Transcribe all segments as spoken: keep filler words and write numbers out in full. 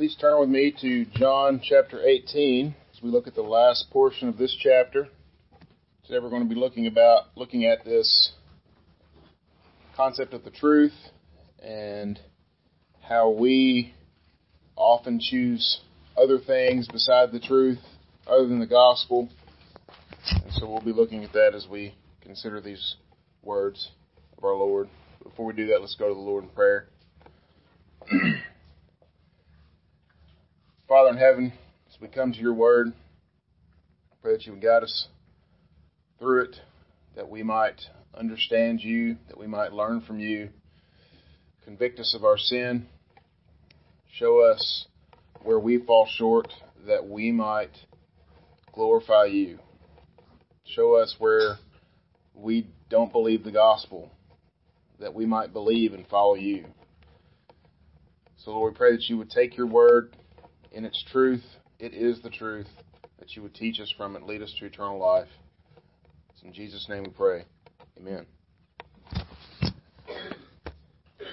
Please turn with me to John chapter eighteen as we look at the last portion of this chapter. Today we're going to be looking about looking at this concept of the truth and how we often choose other things beside the truth, other than the gospel. And so we'll be looking at that as we consider these words of our Lord. Before we do that, let's go to the Lord in prayer. Father in heaven, as we come to your word, I pray that you would guide us through it, that we might understand you, that we might learn from you, convict us of our sin, show us where we fall short, that we might glorify you. Show us where we don't believe the gospel, that we might believe and follow you. So Lord, we pray that you would take your word in its truth. It is the truth, that you would teach us from it, lead us to eternal life. It's in Jesus' name we pray. Amen.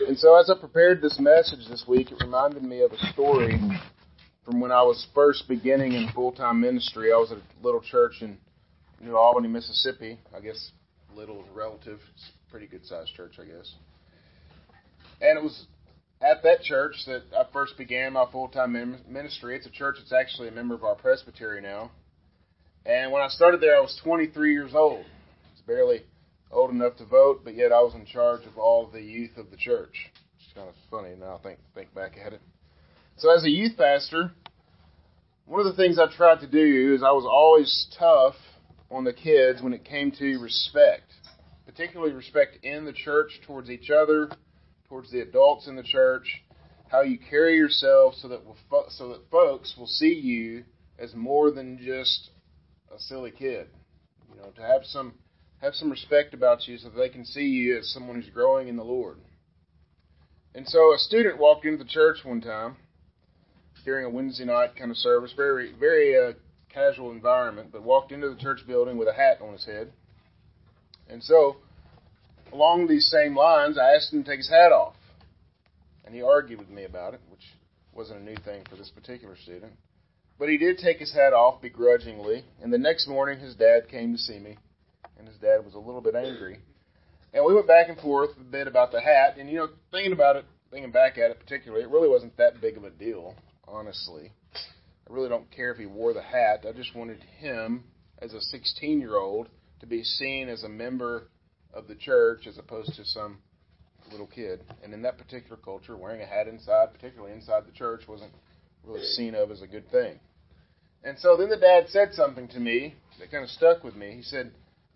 And so as I prepared this message this week, it reminded me of a story from when I was first beginning in full-time ministry. I was at a little church in New Albany, Mississippi. I guess little is relative. It's a pretty good-sized church, I guess. And it was at that church that I first began my full-time ministry. It's a church that's actually a member of our presbytery now. And when I started there, I was twenty-three years old. I was barely old enough to vote, but yet I was in charge of all the youth of the church. It's kind of funny now I think, think back at it. So as a youth pastor, one of the things I tried to do is I was always tough on the kids when it came to respect, particularly respect in the church towards each other, towards the adults in the church, how you carry yourself so that we'll fo- so that folks will see you as more than just a silly kid. You know, to have some have some respect about you so that they can see you as someone who's growing in the Lord. And so a student walked into the church one time during a Wednesday night kind of service, very very uh, casual environment, but walked into the church building with a hat on his head. And so along these same lines, I asked him to take his hat off, and he argued with me about it, which wasn't a new thing for this particular student. But he did take his hat off begrudgingly, and the next morning his dad came to see me, and his dad was a little bit angry. And we went back and forth a bit about the hat, and, you know, thinking about it, thinking back at it particularly, it really wasn't that big of a deal, honestly. I really don't care if he wore the hat. I just wanted him, as a sixteen-year-old, to be seen as a member of the church as opposed to some little kid. And in that particular culture, wearing a hat inside, particularly inside the church, wasn't really seen of as a good thing. And so then the dad said something to me that kind of stuck with me. He said,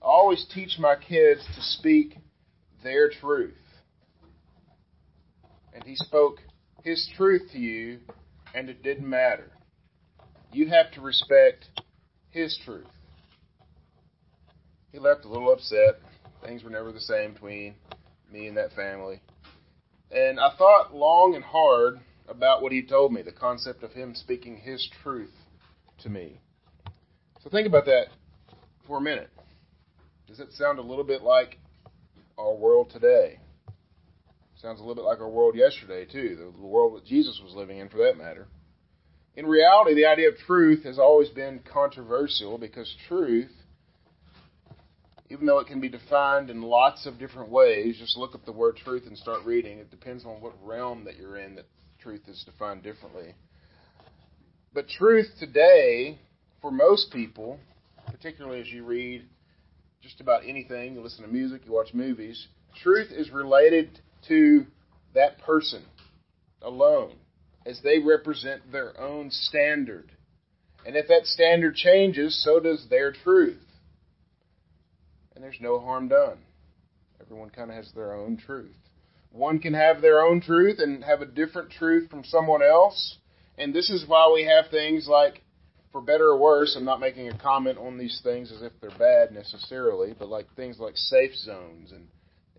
"I always teach my kids to speak their truth." And he spoke his truth to you, and it didn't matter. You have to respect his truth. He left a little upset. Things were never the same between me and that family. And I thought long and hard about what he told me, the concept of him speaking his truth to me. So think about that for a minute. Does it sound a little bit like our world today? Sounds a little bit like our world yesterday, too, the world that Jesus was living in, for that matter. In reality, the idea of truth has always been controversial, because truth, even though it can be defined in lots of different ways, just look up the word truth and start reading. It depends on what realm that you're in that truth is defined differently. But truth today, for most people, particularly as you read just about anything, you listen to music, you watch movies, truth is related to that person alone, as they represent their own standard. And if that standard changes, so does their truth. And there's no harm done. Everyone kind of has their own truth. One can have their own truth and have a different truth from someone else. And this is why we have things like, for better or worse, I'm not making a comment on these things as if they're bad necessarily, but like things like safe zones and,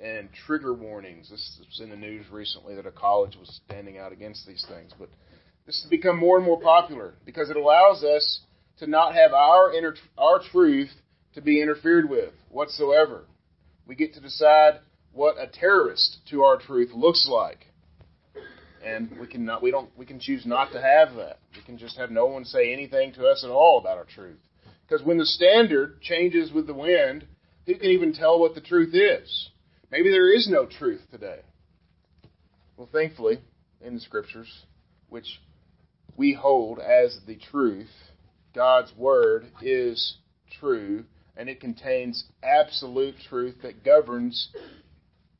and trigger warnings. This was in the news recently that a college was standing out against these things. But this has become more and more popular because it allows us to not have our inner, our truth to be interfered with whatsoever. We get to decide what a terrorist to our truth looks like. and we can not, we don't we can choose not to have that. We can just have no one say anything to us at all about our truth. Because when the standard changes with the wind, who can even tell what the truth is? Maybe there is no truth today. Well, thankfully, in the Scriptures, which we hold as the truth, God's Word is true, and it contains absolute truth that governs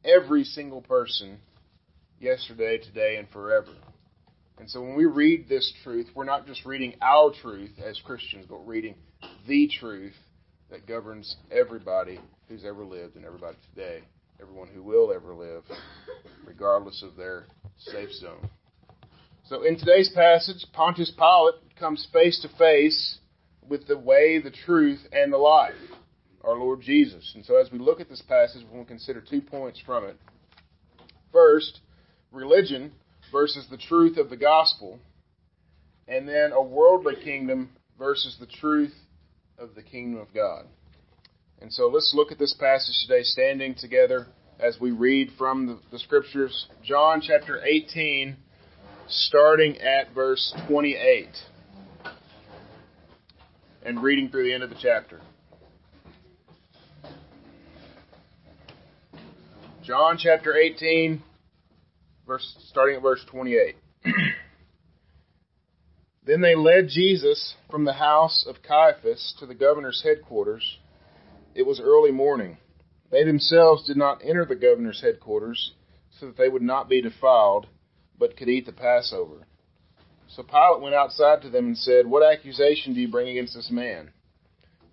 every single person yesterday, today, and forever. And so when we read this truth, we're not just reading our truth as Christians, but reading the truth that governs everybody who's ever lived and everybody today, everyone who will ever live, regardless of their safe zone. So in today's passage, Pontius Pilate comes face to face with the way, the truth, and the life, our Lord Jesus. And so as we look at this passage, we'll consider two points from it. First, religion versus the truth of the gospel, and then a worldly kingdom versus the truth of the kingdom of God. And so let's look at this passage today, standing together as we read from the, the Scriptures, John chapter eighteen, starting at verse twenty-eight, and reading through the end of the chapter. John chapter eighteen, verse, starting at verse twenty-eight. Then they led Jesus from the house of Caiaphas to the governor's headquarters. It was early morning. They themselves did not enter the governor's headquarters, so that they would not be defiled, but could eat the Passover. So Pilate went outside to them and said, "What accusation do you bring against this man?"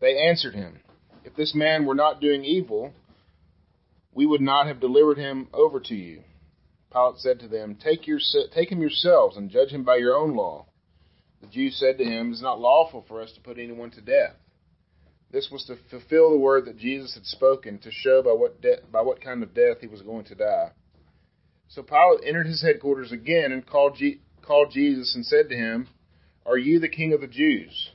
They answered him, "If this man were not doing evil, we would not have delivered him over to you." Pilate said to them, Take, your, take him yourselves and judge him by your own law." The Jews said to him, "It is not lawful for us to put anyone to death." This was to fulfill the word that Jesus had spoken, to show by what de- by what kind of death he was going to die. So Pilate entered his headquarters again and called, G- called Jesus and said to him, "Are you the king of the Jews?"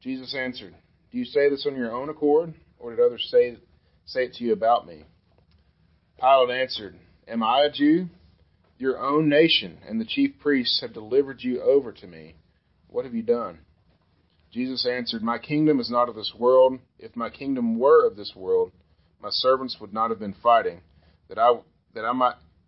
Jesus answered, "Do you say this on your own accord, or did others say, say it to you about me?" Pilate answered, "Am I a Jew? Your own nation and the chief priests have delivered you over to me. What have you done?" Jesus answered, "My kingdom is not of this world. If my kingdom were of this world, my servants would not have been fighting, that I that I might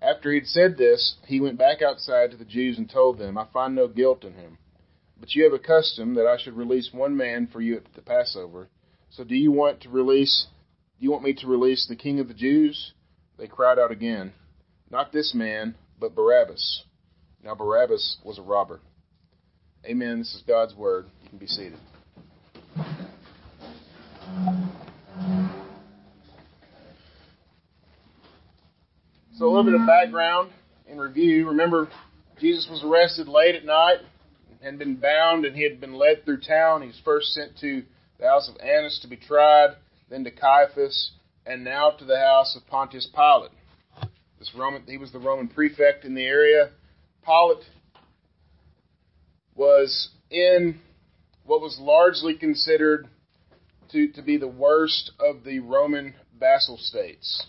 After he had said this, he went back outside to the Jews and told them, "I find no guilt in him. But you have a custom that I should release one man for you at the Passover. So do you want to release? Do you want me to release the King of the Jews?" They cried out again, "Not this man, but Barabbas." Now Barabbas was a robber. Amen. This is God's word. You can be seated. So a little bit of background and review. Remember, Jesus was arrested late at night and been bound, and he had been led through town. He was first sent to the house of Annas to be tried, then to Caiaphas, and now to the house of Pontius Pilate. This Roman, he was the Roman prefect in the area. Pilate was in what was largely considered to, to be the worst of the Roman vassal states,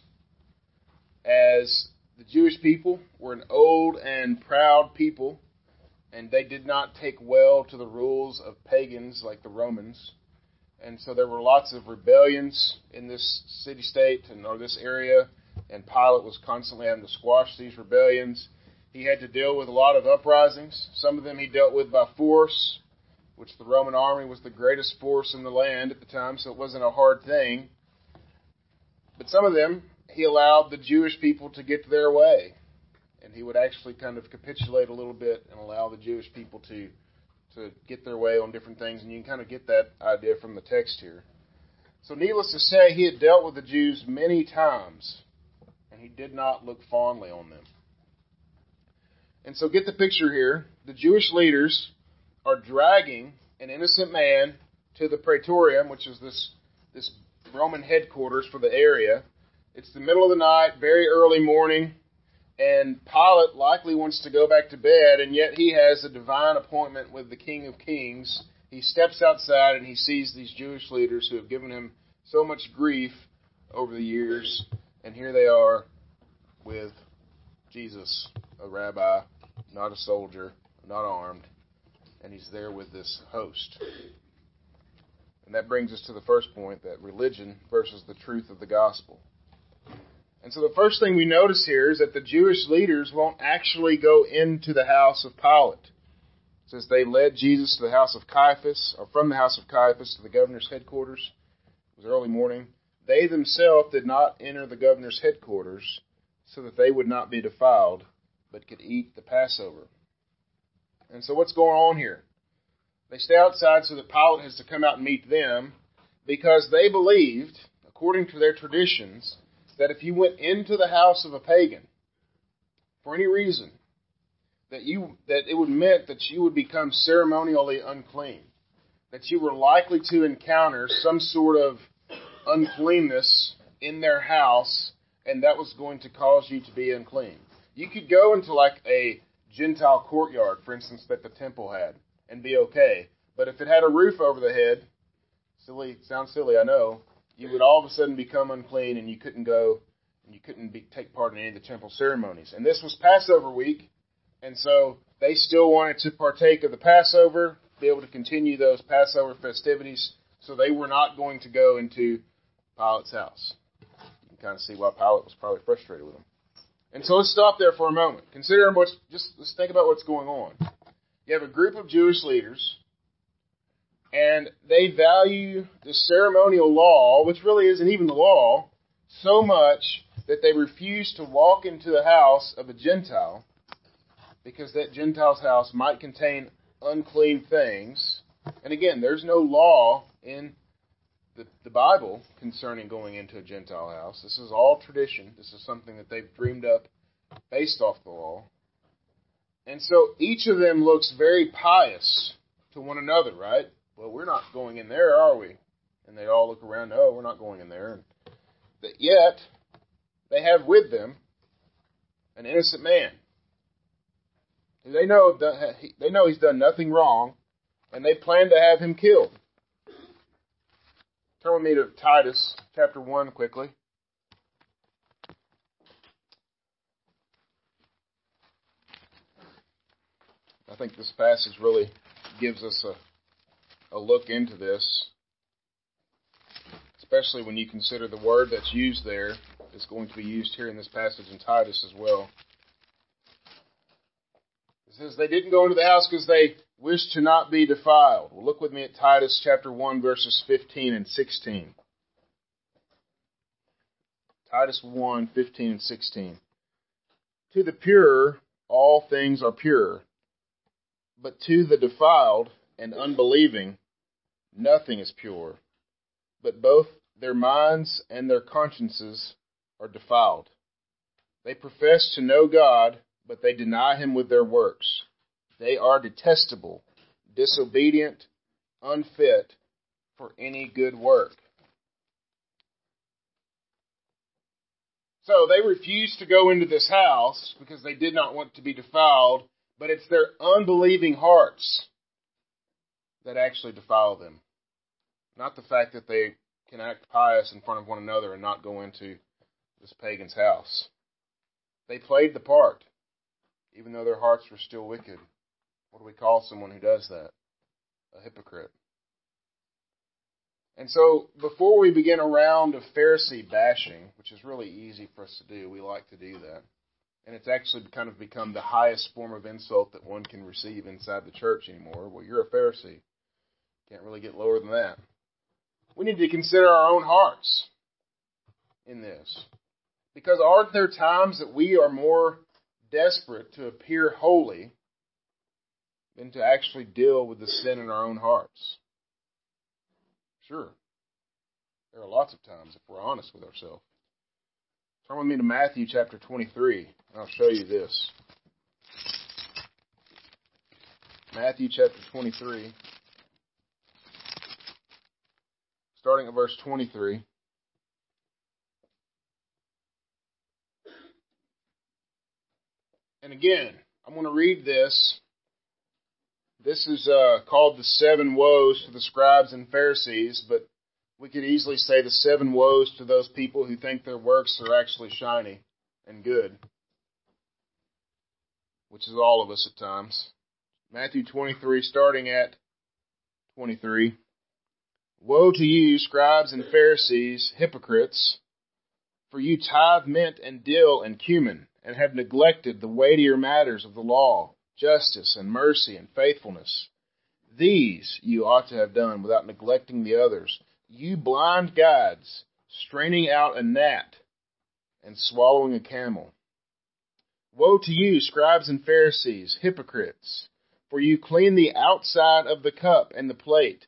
as the Jewish people were an old and proud people, and they did not take well to the rules of pagans like the Romans. And so there were lots of rebellions in this city-state and or this area, and Pilate was constantly having to squash these rebellions. He had to deal with a lot of uprisings. Some of them he dealt with by force, which the Roman army was the greatest force in the land at the time, so it wasn't a hard thing. But some of them, he allowed the Jewish people to get their way, and he would actually kind of capitulate a little bit and allow the Jewish people to, to get their way on different things, and you can kind of get that idea from the text here. So needless to say, he had dealt with the Jews many times, and he did not look fondly on them. And so get the picture here. The Jewish leaders are dragging an innocent man to the Praetorium, which is this this Roman headquarters for the area. It's the middle of the night, very early morning, and Pilate likely wants to go back to bed, and yet he has a divine appointment with the King of Kings. He steps outside and he sees these Jewish leaders who have given him so much grief over the years, and here they are with Jesus, a rabbi, not a soldier, not armed, and he's there with this host. And that brings us to the first point, that religion versus the truth of the gospel. And so the first thing we notice here is that the Jewish leaders won't actually go into the house of Pilate. It says they led Jesus to the house of Caiaphas, or from the house of Caiaphas to the governor's headquarters. It was early morning. They themselves did not enter the governor's headquarters so that they would not be defiled, but could eat the Passover. And so what's going on here? They stay outside so that Pilate has to come out and meet them, because they believed, according to their traditions, that if you went into the house of a pagan for any reason, that you that it would meant that you would become ceremonially unclean, that you were likely to encounter some sort of uncleanness in their house, and that was going to cause you to be unclean. You could go into like a Gentile courtyard, for instance, that the temple had, and be okay. But if it had a roof over the head, silly, sounds silly, I know, you would all of a sudden become unclean, and you couldn't go, and you couldn't be, take part in any of the temple ceremonies. And this was Passover week, and so they still wanted to partake of the Passover, be able to continue those Passover festivities, so they were not going to go into Pilate's house. You can kind of see why Pilate was probably frustrated with them. And so let's stop there for a moment. Consider what's, just let's think about what's going on. You have a group of Jewish leaders, and they value the ceremonial law, which really isn't even the law, so much that they refuse to walk into the house of a Gentile, because that Gentile's house might contain unclean things. And again, there's no law in the, the Bible concerning going into a Gentile house. This is all tradition. This is something that they've dreamed up based off the law. And so each of them looks very pious to one another, right? Well, we're not going in there, are we? And they all look around, no, we're not going in there. But yet, they have with them an innocent man. They know, they know he's done nothing wrong, and they plan to have him killed. Turn with me to Titus chapter one quickly. I think this passage really gives us a, a look into this, especially when you consider the word that's used there is going to be used here in this passage in Titus as well. It says they didn't go into the house because they wished to not be defiled. Well, look with me at Titus chapter one, verses fifteen and sixteen. Titus one, fifteen and sixteen. To the pure, all things are pure, but to the defiled and unbelieving, nothing is pure, but both their minds and their consciences are defiled. They profess to know God, but they deny him with their works. They are detestable, disobedient, unfit for any good work. So they refused to go into this house because they did not want to be defiled, but it's their unbelieving hearts that actually defile them. Not the fact that they can act pious in front of one another and not go into this pagan's house. They played the part, even though their hearts were still wicked. What do we call someone who does that? A hypocrite. And so, before we begin a round of Pharisee bashing, which is really easy for us to do, we like to do that, and it's actually kind of become the highest form of insult that one can receive inside the church anymore. Well, you're a Pharisee. Can't really get lower than that. We need to consider our own hearts in this, because aren't there times that we are more desperate to appear holy than to actually deal with the sin in our own hearts? Sure. There are lots of times if we're honest with ourselves. Turn with me to Matthew chapter twenty-three, and I'll show you this. Matthew chapter twenty-three, starting at verse twenty-three. And again, I'm going to read this. This is uh, called the seven woes to the scribes and Pharisees, but we could easily say the seven woes to those people who think their works are actually shiny and good, which is all of us at times. Matthew twenty-three, starting at twenty-three. Woe to you, scribes and Pharisees, hypocrites, for you tithe mint and dill and cumin, and have neglected the weightier matters of the law, justice and mercy and faithfulness. These you ought to have done without neglecting the others. You blind guides, straining out a gnat and swallowing a camel. Woe to you, scribes and Pharisees, hypocrites, for you clean the outside of the cup and the plate,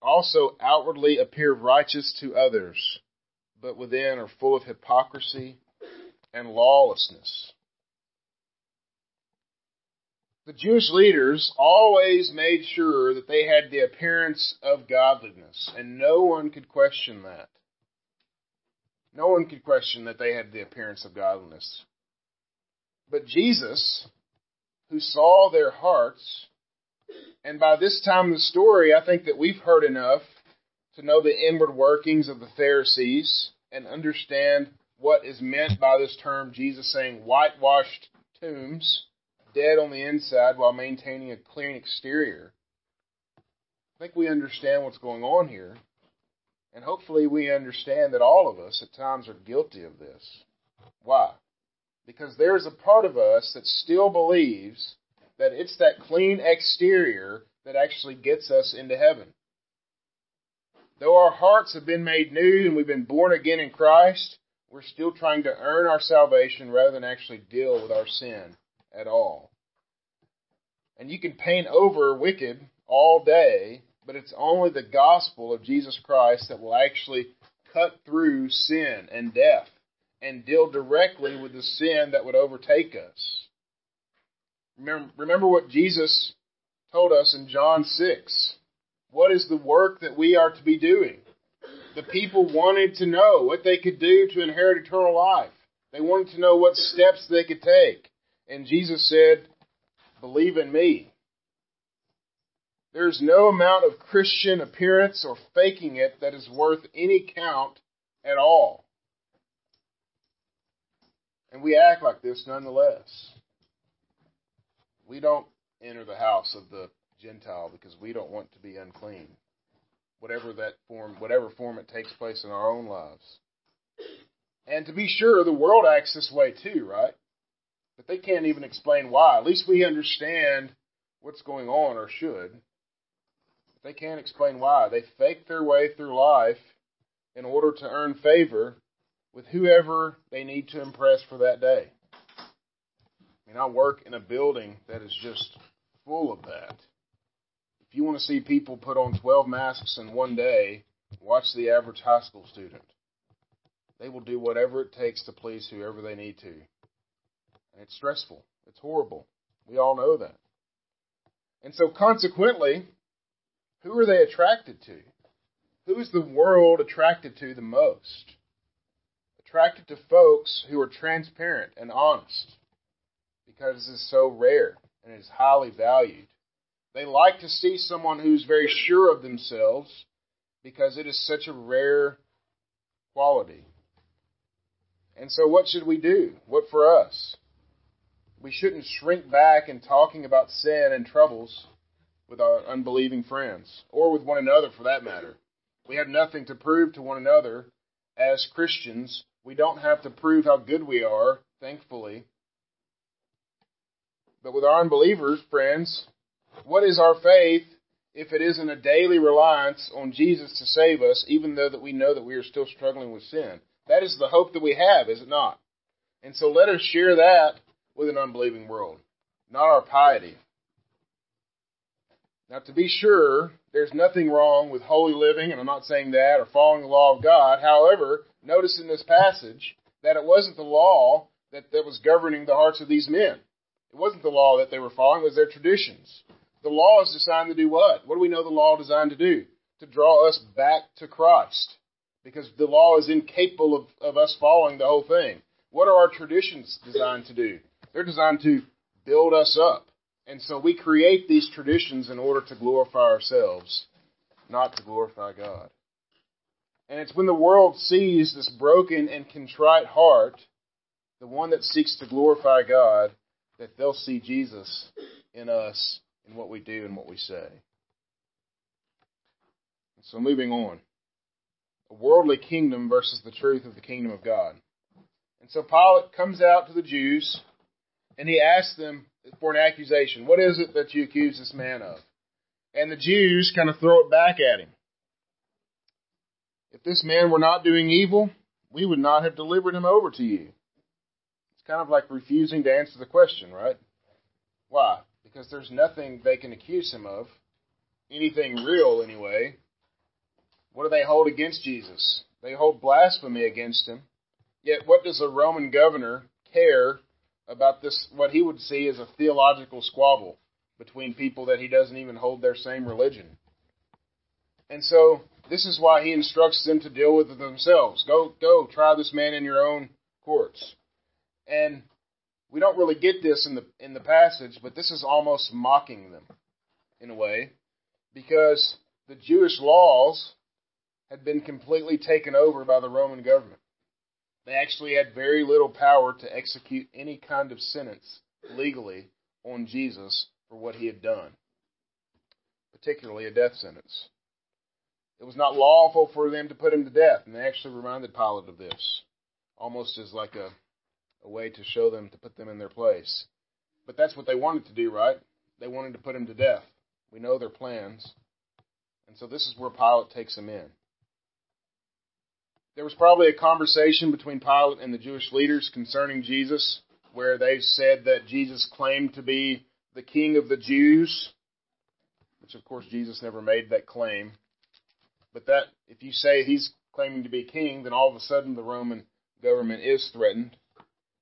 also outwardly appear righteous to others, but within are full of hypocrisy and lawlessness. The Jewish leaders always made sure that they had the appearance of godliness, and no one could question that. No one could question that they had the appearance of godliness. But Jesus, who saw their hearts, and by this time in the story, I think that we've heard enough to know the inward workings of the Pharisees and understand what is meant by this term, Jesus saying whitewashed tombs, dead on the inside while maintaining a clean exterior. I think we understand what's going on here. And hopefully we understand that all of us at times are guilty of this. Why? Because there's a part of us that still believes that it's that clean exterior that actually gets us into heaven. Though our hearts have been made new and we've been born again in Christ, we're still trying to earn our salvation rather than actually deal with our sin at all. And you can paint over wicked all day, but it's only the gospel of Jesus Christ that will actually cut through sin and death and deal directly with the sin that would overtake us. Remember, remember what Jesus told us in John six. What is the work that we are to be doing? The people wanted to know what they could do to inherit eternal life. They wanted to know what steps they could take. And Jesus said, "Believe in me." There is no amount of Christian appearance or faking it that is worth any count at all. And we act like this nonetheless. We don't enter the house of the Gentile because we don't want to be unclean, whatever that form, whatever form it takes place in our own lives. And to be sure, the world acts this way too, right? But they can't even explain why. At least we understand what's going on, or should. They can't explain why. They fake their way through life in order to earn favor with whoever they need to impress for that day. I mean, I work in a building that is just full of that. If you want to see people put on twelve masks in one day, watch the average high school student. They will do whatever it takes to please whoever they need to. And it's stressful. It's horrible. We all know that. And so consequently, who are they attracted to? Who is the world attracted to the most? Attracted to folks who are transparent and honest, because this is so rare and it is highly valued. They like to see someone who's very sure of themselves, because it is such a rare quality. And so what should we do? What for us? We shouldn't shrink back in talking about sin and troubles with our unbelieving friends, or with one another for that matter. We have nothing to prove to one another as Christians. We don't have to prove how good we are, thankfully. But with our unbelievers, friends, what is our faith if it isn't a daily reliance on Jesus to save us, even though that we know that we are still struggling with sin. That is the hope that we have, is it not? And so let us share that with an unbelieving world, not our piety. Now, to be sure, there's nothing wrong with holy living, and I'm not saying that, or following the law of God. However, notice in this passage that it wasn't the law that, that was governing the hearts of these men. It wasn't the law that they were following, it was their traditions. The law is designed to do what? What do we know the law is designed to do? To draw us back to Christ, because the law is incapable of, of us following the whole thing. What are our traditions designed to do? They're designed to build us up. And so we create these traditions in order to glorify ourselves, not to glorify God. And it's when the world sees this broken and contrite heart, the one that seeks to glorify God, that they'll see Jesus in us, in what we do and what we say. So moving on. A worldly kingdom versus the truth of the kingdom of God. And so Pilate comes out to the Jews, and he asks them for an accusation. What is it that you accuse this man of? And the Jews kind of throw it back at him. If this man were not doing evil, we would not have delivered him over to you. It's kind of like refusing to answer the question, right? Why? Because there's nothing they can accuse him of, anything real anyway. What do they hold against Jesus? They hold blasphemy against him. Yet what does a Roman governor care about this, what he would see as a theological squabble between people that he doesn't even hold their same religion? And so this is why he instructs them to deal with it themselves. Go, go, try this man in your own courts. And we don't really get this in the in the passage, but this is almost mocking them in a way, because the Jewish laws had been completely taken over by the Roman government. They actually had very little power to execute any kind of sentence legally on Jesus for what he had done, particularly a death sentence. It was not lawful for them to put him to death, and they actually reminded Pilate of this, almost as like a, a way to show them, to put them in their place. But that's what they wanted to do, right? They wanted to put him to death. We know their plans. And so this is where Pilate takes him in. There was probably a conversation between Pilate and the Jewish leaders concerning Jesus, where they said that Jesus claimed to be the king of the Jews, which of course Jesus never made that claim. But that, if you say he's claiming to be king, then all of a sudden the Roman government is threatened,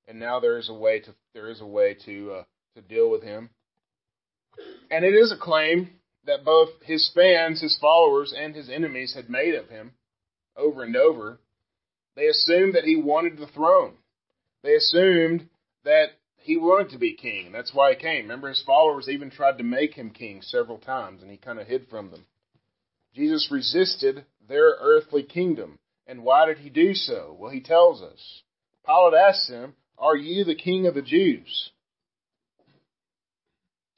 and now there is a way to there is a way to uh, to deal with him. And it is a claim that both his fans, his followers, and his enemies had made of him over and over. They assumed that he wanted the throne. They assumed that he wanted to be king. And that's why he came. Remember, his followers even tried to make him king several times, and he kind of hid from them. Jesus resisted their earthly kingdom. And why did he do so? Well, he tells us. Pilate asks him, "Are you the king of the Jews?"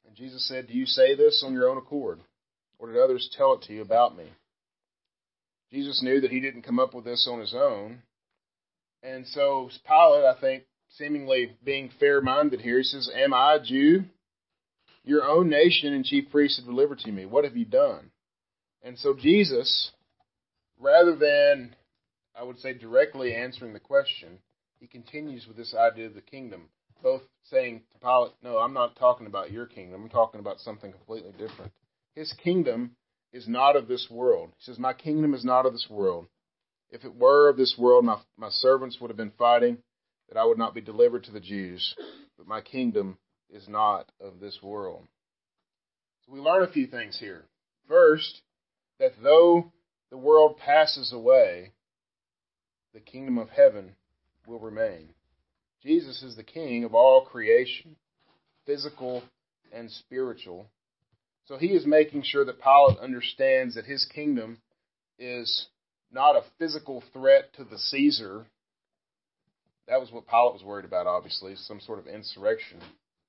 And Jesus said, "Do you say this on your own accord, or did others tell it to you about me?" Jesus knew that he didn't come up with this on his own. And so Pilate, I think, seemingly being fair-minded here, he says, "Am I a Jew? Your own nation and chief priests have delivered to me. What have you done?" And so Jesus, rather than, I would say, directly answering the question, he continues with this idea of the kingdom, both saying to Pilate, "No, I'm not talking about your kingdom. I'm talking about something completely different." His kingdom is not of this world. He says, "My kingdom is not of this world. If it were of this world, my, my servants would have been fighting, that I would not be delivered to the Jews. But my kingdom is not of this world." So we learn a few things here. First, that though the world passes away, the kingdom of heaven will remain. Jesus is the king of all creation, physical and spiritual. So he is making sure that Pilate understands that his kingdom is not a physical threat to the Caesar. That was what Pilate was worried about, obviously, some sort of insurrection.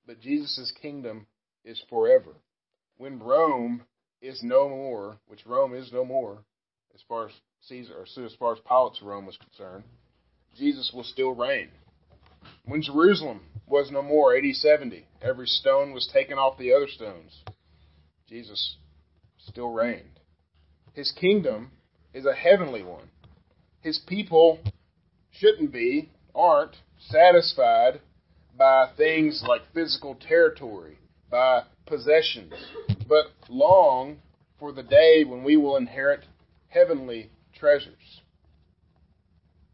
But Jesus' kingdom is forever. When Rome is no more, which Rome is no more, as far as Caesar, or as far as Pilate's Rome was concerned, Jesus will still reign. When Jerusalem was no more, A D seventy, every stone was taken off the other stones. Jesus still reigned. His kingdom is a heavenly one. His people shouldn't be, aren't, satisfied by things like physical territory, by possessions, but long for the day when we will inherit heavenly treasures.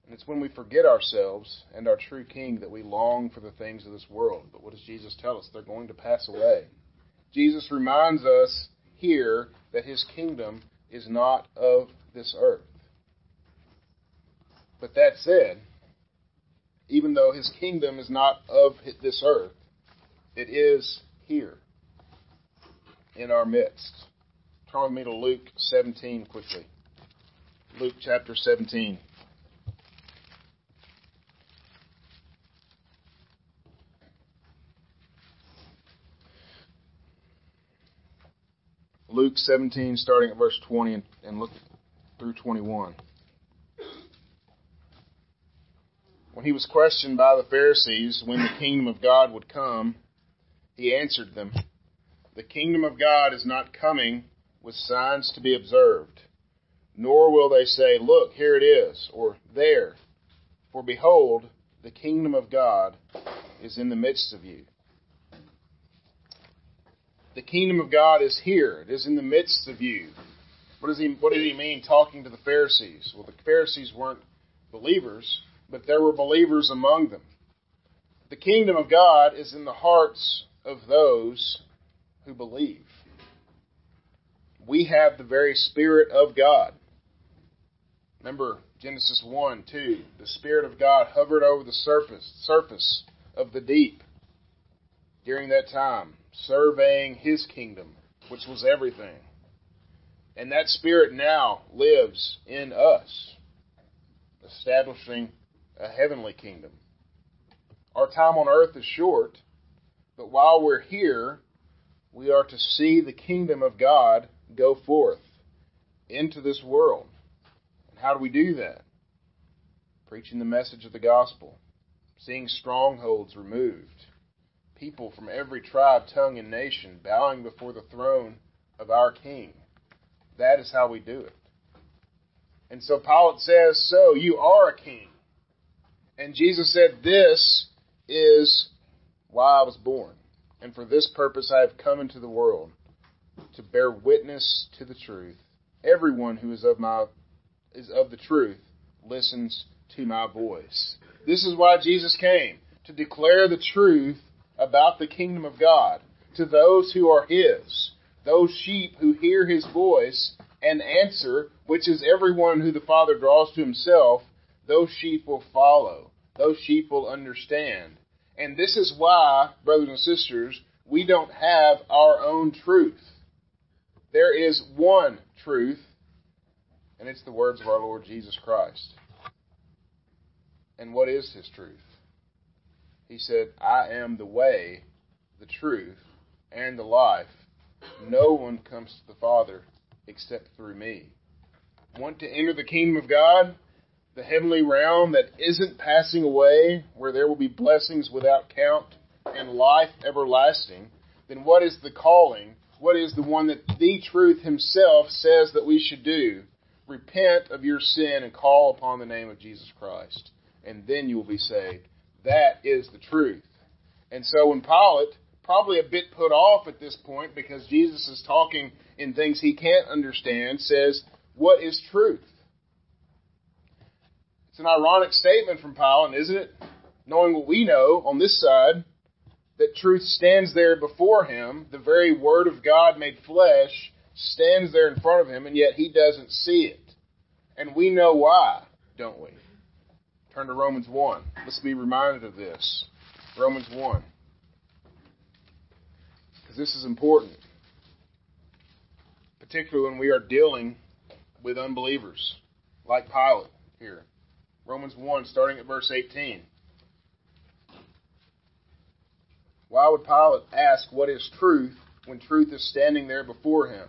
And it's when we forget ourselves and our true King that we long for the things of this world. But what does Jesus tell us? They're going to pass away. Jesus reminds us here that his kingdom is not of this earth. But that said, even though his kingdom is not of this earth, it is here in our midst. Turn with me to Luke seventeen quickly. Luke chapter seventeen. Luke seventeen, starting at verse twenty and look through twenty-one. When he was questioned by the Pharisees when the kingdom of God would come, he answered them, "The kingdom of God is not coming with signs to be observed, nor will they say, 'Look, here it is,' or 'There,' for behold, the kingdom of God is in the midst of you." The kingdom of God is here. It is in the midst of you. What does he, what did he mean talking to the Pharisees? Well, the Pharisees weren't believers, but there were believers among them. The kingdom of God is in the hearts of those who believe. We have the very Spirit of God. Remember Genesis one, two. The Spirit of God hovered over the surface, surface of the deep during that time, surveying his kingdom, which was everything. And that Spirit now lives in us, establishing a heavenly kingdom. Our time on earth is short, but while we're here, we are to see the kingdom of God go forth into this world. And how do we do that? Preaching the message of the gospel, seeing strongholds removed, people from every tribe, tongue, and nation bowing before the throne of our King. That is how we do it. And so Pilate says, "So you are a king." And Jesus said, "This is why I was born, and for this purpose I have come into the world, to bear witness to the truth. Everyone who is of my is of the truth listens to my voice." This is why Jesus came, to declare the truth about the kingdom of God to those who are his, those sheep who hear his voice and answer, which is everyone who the Father draws to himself. Those sheep will follow. Those sheep will understand. And this is why, brothers and sisters, we don't have our own truth. There is one truth, and it's the words of our Lord Jesus Christ. And what is his truth? He said, "I am the way, the truth, and the life. No one comes to the Father except through me." Want to enter the kingdom of God, the heavenly realm that isn't passing away, where there will be blessings without count and life everlasting? Then what is the calling? What is the one that the truth himself says that we should do? Repent of your sin and call upon the name of Jesus Christ, and then you will be saved. That is the truth. And so when Pilate, probably a bit put off at this point because Jesus is talking in things he can't understand, says, "What is truth?" It's an ironic statement from Pilate, isn't it? Knowing what we know on this side, that truth stands there before him, the very Word of God made flesh stands there in front of him, and yet he doesn't see it. And we know why, don't we? Turn to Romans one. Let's be reminded of this. Romans one. Because this is important, particularly when we are dealing with unbelievers, like Pilate here. Romans one, starting at verse eighteen. Why would Pilate ask what is truth when truth is standing there before him?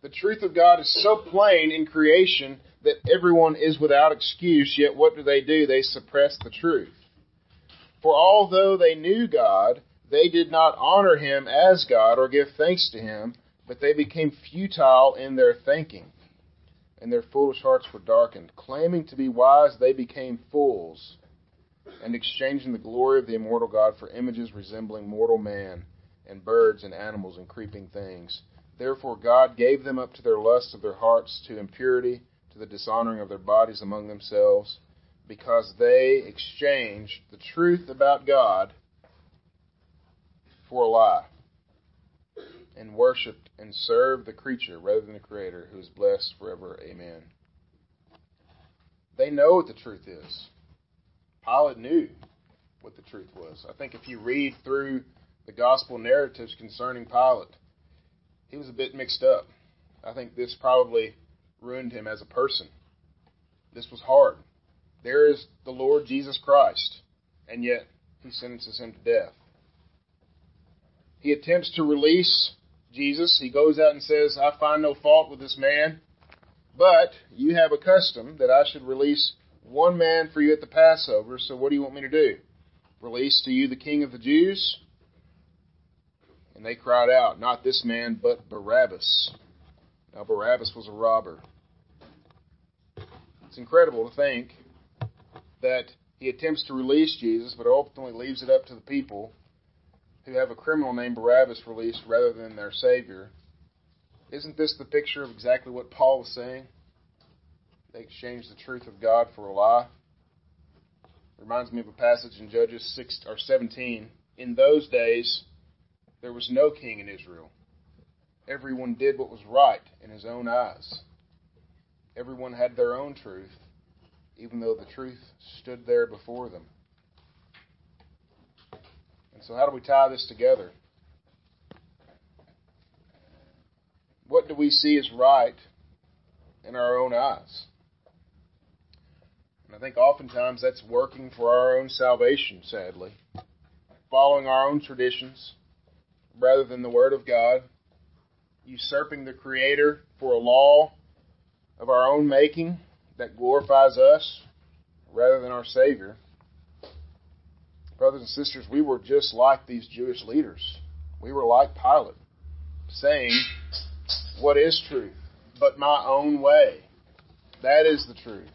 The truth of God is so plain in creation that everyone is without excuse, yet what do they do? They suppress the truth. For although they knew God, they did not honor him as God or give thanks to him, but they became futile in their thinking, and their foolish hearts were darkened. Claiming to be wise, they became fools, and exchanging the glory of the immortal God for images resembling mortal man and birds and animals and creeping things. Therefore God gave them up to their lusts of their hearts, to impurity, to the dishonoring of their bodies among themselves, because they exchanged the truth about God for a lie, and worshipped and served the creature rather than the Creator, who is blessed forever. Amen. They know what the truth is. Pilate knew what the truth was. I think if you read through the gospel narratives concerning Pilate, he was a bit mixed up. I think this probably ruined him as a person. This was hard. There is the Lord Jesus Christ, and yet he sentences him to death. He attempts to release Jesus. He goes out and says, I find no fault with this man, but you have a custom that I should release one man for you at the Passover, so what do you want me to do? Release to you the King of the Jews? And they cried out, not this man, but Barabbas. Now, Barabbas was a robber. It's incredible to think that he attempts to release Jesus, but ultimately leaves it up to the people who have a criminal named Barabbas released rather than their Savior. Isn't this the picture of exactly what Paul was saying? They exchanged the truth of God for a lie. Reminds me of a passage in Judges six or seventeen. In those days, there was no king in Israel. Everyone did what was right in his own eyes. Everyone had their own truth, even though the truth stood there before them. And so how do we tie this together? What do we see as right in our own eyes? And I think oftentimes that's working for our own salvation, sadly. Following our own traditions rather than the Word of God. Usurping the Creator for a law of our own making that glorifies us rather than our Savior. Brothers and sisters, we were just like these Jewish leaders. We were like Pilate, saying, what is truth but my own way? That is the truth.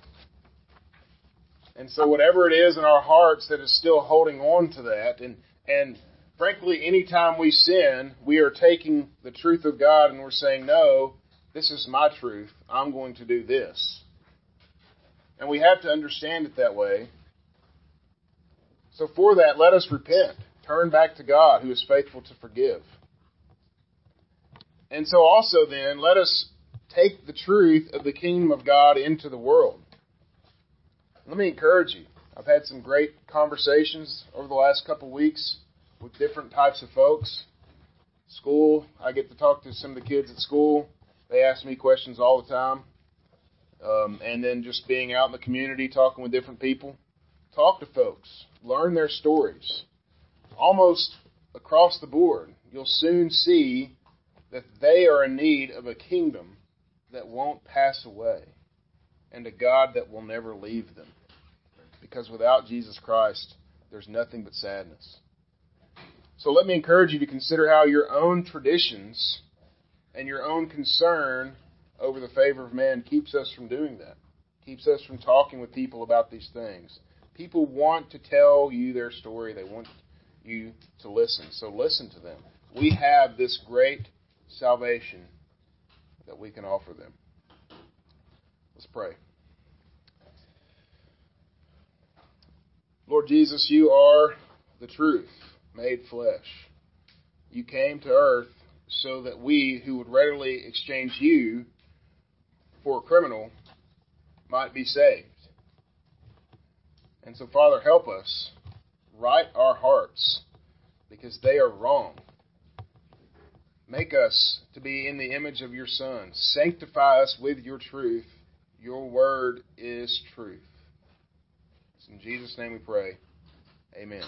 And so whatever it is in our hearts that is still holding on to that, and and frankly, any time we sin, we are taking the truth of God and we're saying, no, this is my truth. I'm going to do this. And we have to understand it that way. So for that, let us repent. Turn back to God, who is faithful to forgive. And so also then, let us take the truth of the kingdom of God into the world. Let me encourage you. I've had some great conversations over the last couple of weeks with different types of folks. School, I get to talk to some of the kids at school. They ask me questions all the time. Um, and then just being out in the community, talking with different people. Talk to folks. Learn their stories. Almost across the board, you'll soon see that they are in need of a kingdom that won't pass away and a God that will never leave them. Because without Jesus Christ, there's nothing but sadness. So let me encourage you to consider how your own traditions and your own concern over the favor of man keeps us from doing that, keeps us from talking with people about these things. People want to tell you their story. They want you to listen. So listen to them. We have this great salvation that we can offer them. Let's pray. Lord Jesus, you are the truth made flesh. You came to earth so that we who would readily exchange you for a criminal might be saved. And so, Father, help us right our hearts, because they are wrong. Make us to be in the image of your Son. Sanctify us with your truth. Your word is truth. It's in Jesus' name we pray. Amen.